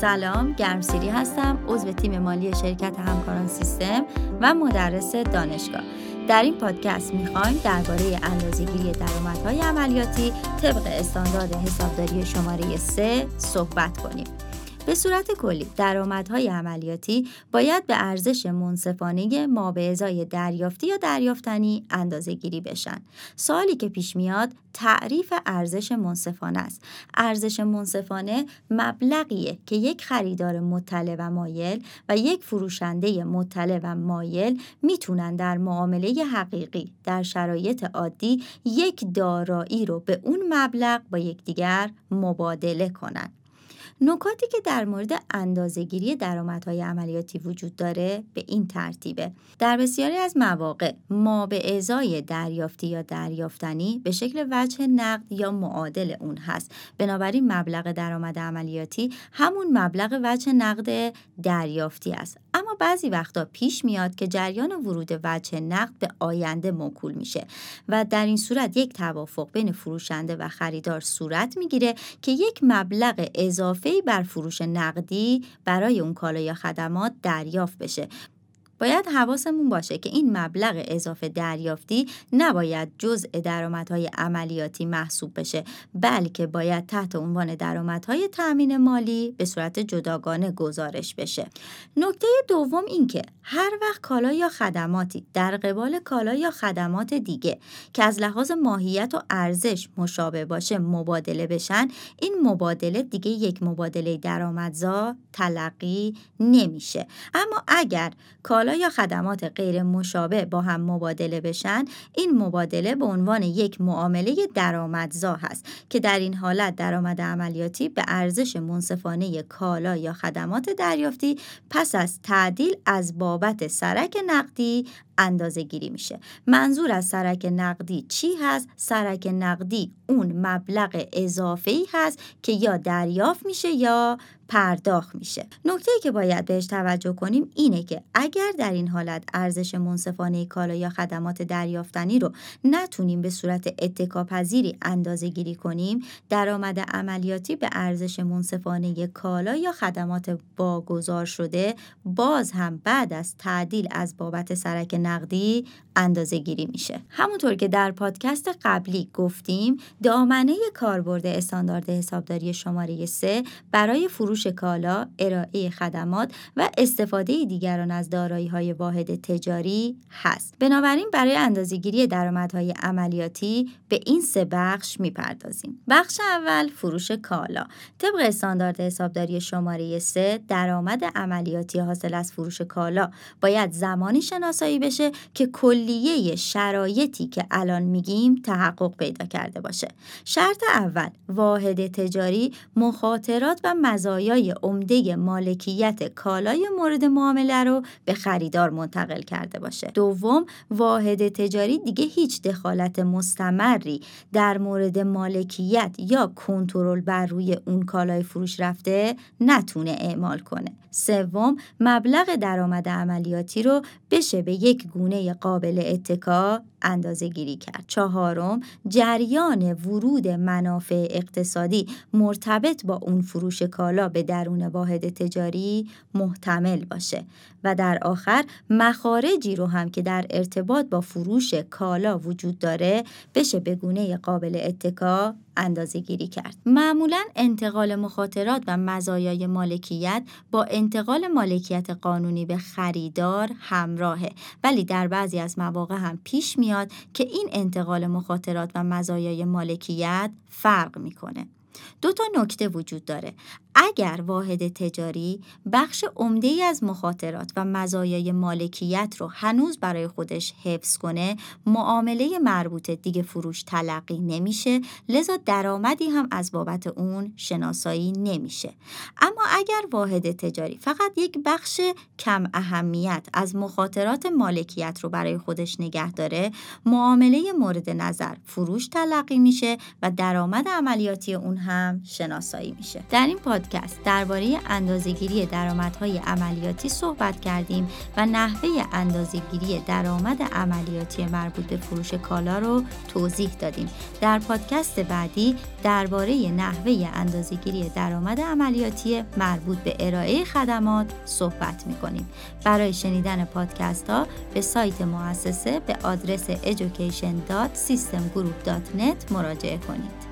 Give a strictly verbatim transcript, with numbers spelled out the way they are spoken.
سلام، گرمسیری هستم، عضو تیم مالی شرکت همکاران سیستم و مدرس دانشگاه. در این پادکست میخوایم درباره اندازه‌گیری درآمدهای عملیاتی طبق استاندارد حسابداری شماره سه صحبت کنیم. به صورت کلی درآمدهای عملیاتی باید به ارزش منصفانه مابعضای دریافتی یا دریافتنی اندازه‌گیری بشن. سوالی که پیش میاد تعریف ارزش منصفانه است. ارزش منصفانه مبلغیه که یک خریدار مطلع و مایل و یک فروشنده مطلع و مایل میتونن در معامله حقیقی در شرایط عادی یک دارایی رو به اون مبلغ با یکدیگر مبادله کنن. نکاتی که در مورد اندازه‌گیری درآمدهای عملیاتی وجود داره به این ترتیبه. در بسیاری از مواقع ما به ازای دریافتی یا دریافتنی به شکل وجه نقد یا معادل اون هست. بنابراین مبلغ درآمد عملیاتی همون مبلغ وجه نقد دریافتی است. اما بعضی وقتا پیش میاد که جریان ورود وجه نقد به آینده موکول میشه و در این صورت یک توافق بین فروشنده و خریدار صورت میگیره که یک مبلغ اضافی بر فروش نقدی برای اون کالا یا خدمات دریافت بشه. باید حواسمون باشه که این مبلغ اضافه دریافتی نباید جزء درآمدهای عملیاتی محسوب بشه، بلکه باید تحت عنوان درآمدهای تأمین مالی به صورت جداگانه گزارش بشه. نکته دوم این که هر وقت کالا یا خدماتی در قبال کالا یا خدمات دیگه که از لحاظ ماهیت و ارزش مشابه باشه مبادله بشن، این مبادله دیگه یک مبادله درآمدزا تلقی نمیشه. اما اگر کالا یا خدمات غیر مشابه با هم مبادله بشن، این مبادله به عنوان یک معامله درآمدزا هست که در این حالت درآمد عملیاتی به ارزش منصفانه کالا یا خدمات دریافتی پس از تعدیل از بابت سرک نقدی اندازه گیری میشه. منظور از سرک نقدی چی هست؟ سرک نقدی اون مبلغ اضافی هست که یا دریافت میشه یا پرداخت میشه. نکته‌ای که باید بهش توجه کنیم اینه که اگر در این حالت ارزش منصفانه کالا یا خدمات دریافتنی رو نتونیم به صورت اتکاپذیری اندازه گیری کنیم، درآمد عملیاتی به ارزش منصفانه کالا یا خدمات واگذار شده باز هم بعد از تعدیل از بابت سرک نقدی اندازه گیری میشه. همونطور که در پادکست قبلی گفتیم، دامنه کاربرد استاندارد حسابداری شماره سه برای فروش کالا، ارائه خدمات و استفاده دیگران از دارایی‌های واحد تجاری هست. بنابراین برای اندازه‌گیری درآمدهای عملیاتی به این سه بخش میپردازیم. بخش اول فروش کالا. طبق استاندارد حسابداری شماره سه، درآمد عملیاتی حاصل از فروش کالا باید زمانی شناسایی بشه که کلیه شرایطی که الان میگیم تحقق پیدا کرده باشه. شرط اول، واحد تجاری مخاطرات و مزایای عمده مالکیت کالای مورد معامله رو به خریدار منتقل کرده باشه. دوم، واحد تجاری دیگه هیچ دخالت مستمری در مورد مالکیت یا کنترل بر روی اون کالای فروش رفته نتونه اعمال کنه. سوم، مبلغ درآمد عملیاتی رو بشه به یک گونه قابل اتکا اندازه گیری کرد. چهارم، جریان ورود منافع اقتصادی مرتبط با اون فروش کالا به درون واحد تجاری محتمل باشه. و در آخر، مخارجی رو هم که در ارتباط با فروش کالا وجود داره بشه به گونه قابل اتکا اندازه گیری کرد. معمولاً انتقال مخاطرات و مزایای مالکیت با انتقال مالکیت قانونی به خریدار همراهه، ولی در بعضی از مواقع هم پیش میاد که این انتقال مخاطرات و مزایای مالکیت فرق میکنه. دو تا نکته وجود داره. اگر واحد تجاری بخش عمده‌ای از مخاطرات و مزایای مالکیت رو هنوز برای خودش حفظ کنه، معامله مربوطه دیگه فروش تلقی نمیشه، لذا درآمدی هم از بابت اون شناسایی نمیشه. اما اگر واحد تجاری فقط یک بخش کم اهمیت از مخاطرات مالکیت رو برای خودش نگه داره، معامله مورد نظر فروش تلقی میشه و درآمد عملیاتی اون هم شناسایی میشه. در این پادکست درباره اندازه‌گیری درآمدهای عملیاتی صحبت کردیم و نحوه اندازه‌گیری درآمد عملیاتی مربوط به فروش کالا رو توضیح دادیم. در پادکست بعدی درباره نحوه اندازه‌گیری درآمد عملیاتی مربوط به ارائه خدمات صحبت می‌کنیم. برای شنیدن پادکست‌ها به سایت مؤسسه به آدرس education dot system group dot net مراجعه کنید.